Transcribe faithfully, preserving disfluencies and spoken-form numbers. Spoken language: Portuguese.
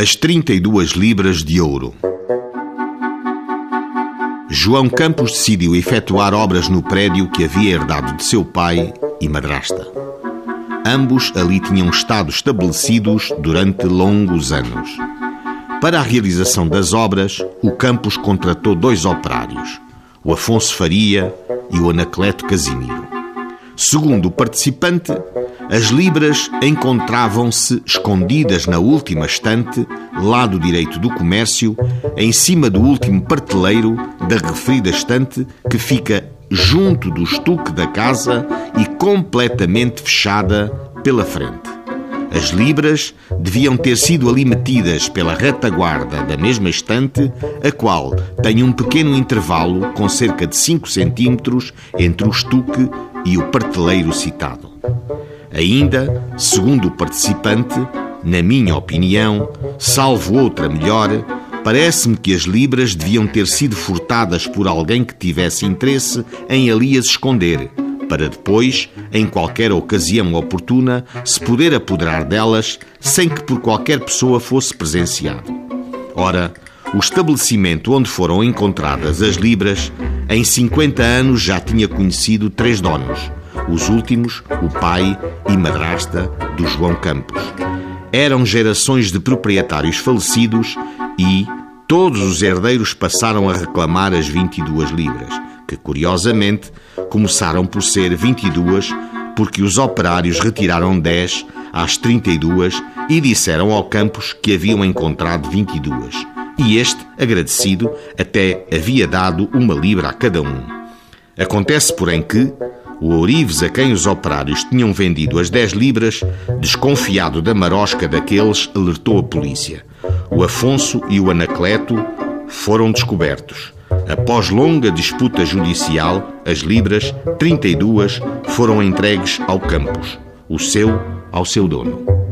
as trinta e duas libras de ouro. João Campos decidiu efetuar obras no prédio que havia herdado de seu pai e madrasta. Ambos ali tinham estado estabelecidos durante longos anos. Para a realização das obras, o Campos contratou dois operários, o Afonso Faria e o Anacleto Casimiro. Segundo o participante, as libras encontravam-se escondidas na última estante, lado direito do comércio, em cima do último prateleiro da referida estante, que fica junto do estuque da casa e completamente fechada pela frente. As libras deviam ter sido ali metidas pela retaguarda da mesma estante, a qual tem um pequeno intervalo com cerca de cinco centímetros entre o estuque e o prateleiro citado. Ainda, segundo o participante, na minha opinião, salvo outra melhor, parece-me que as libras deviam ter sido furtadas por alguém que tivesse interesse em ali as esconder, para depois, em qualquer ocasião oportuna, se poder apoderar delas sem que por qualquer pessoa fosse presenciado. Ora, o estabelecimento onde foram encontradas as libras, em cinquenta anos já tinha conhecido três donos, os últimos, o pai e madrasta do João Campos. Eram gerações de proprietários falecidos e todos os herdeiros passaram a reclamar as vinte e duas libras, que, curiosamente, começaram por ser vinte e duas, porque os operários retiraram dez às trinta e duas e disseram ao Campos que haviam encontrado vinte e duas. E este, agradecido, até havia dado uma libra a cada um. Acontece, porém, que o Ourives, a quem os operários tinham vendido as dez libras, desconfiado da marosca daqueles, alertou a polícia. O Afonso e o Anacleto foram descobertos. Após longa disputa judicial, as libras, trinta e duas, foram entregues ao Campos, o seu ao seu dono.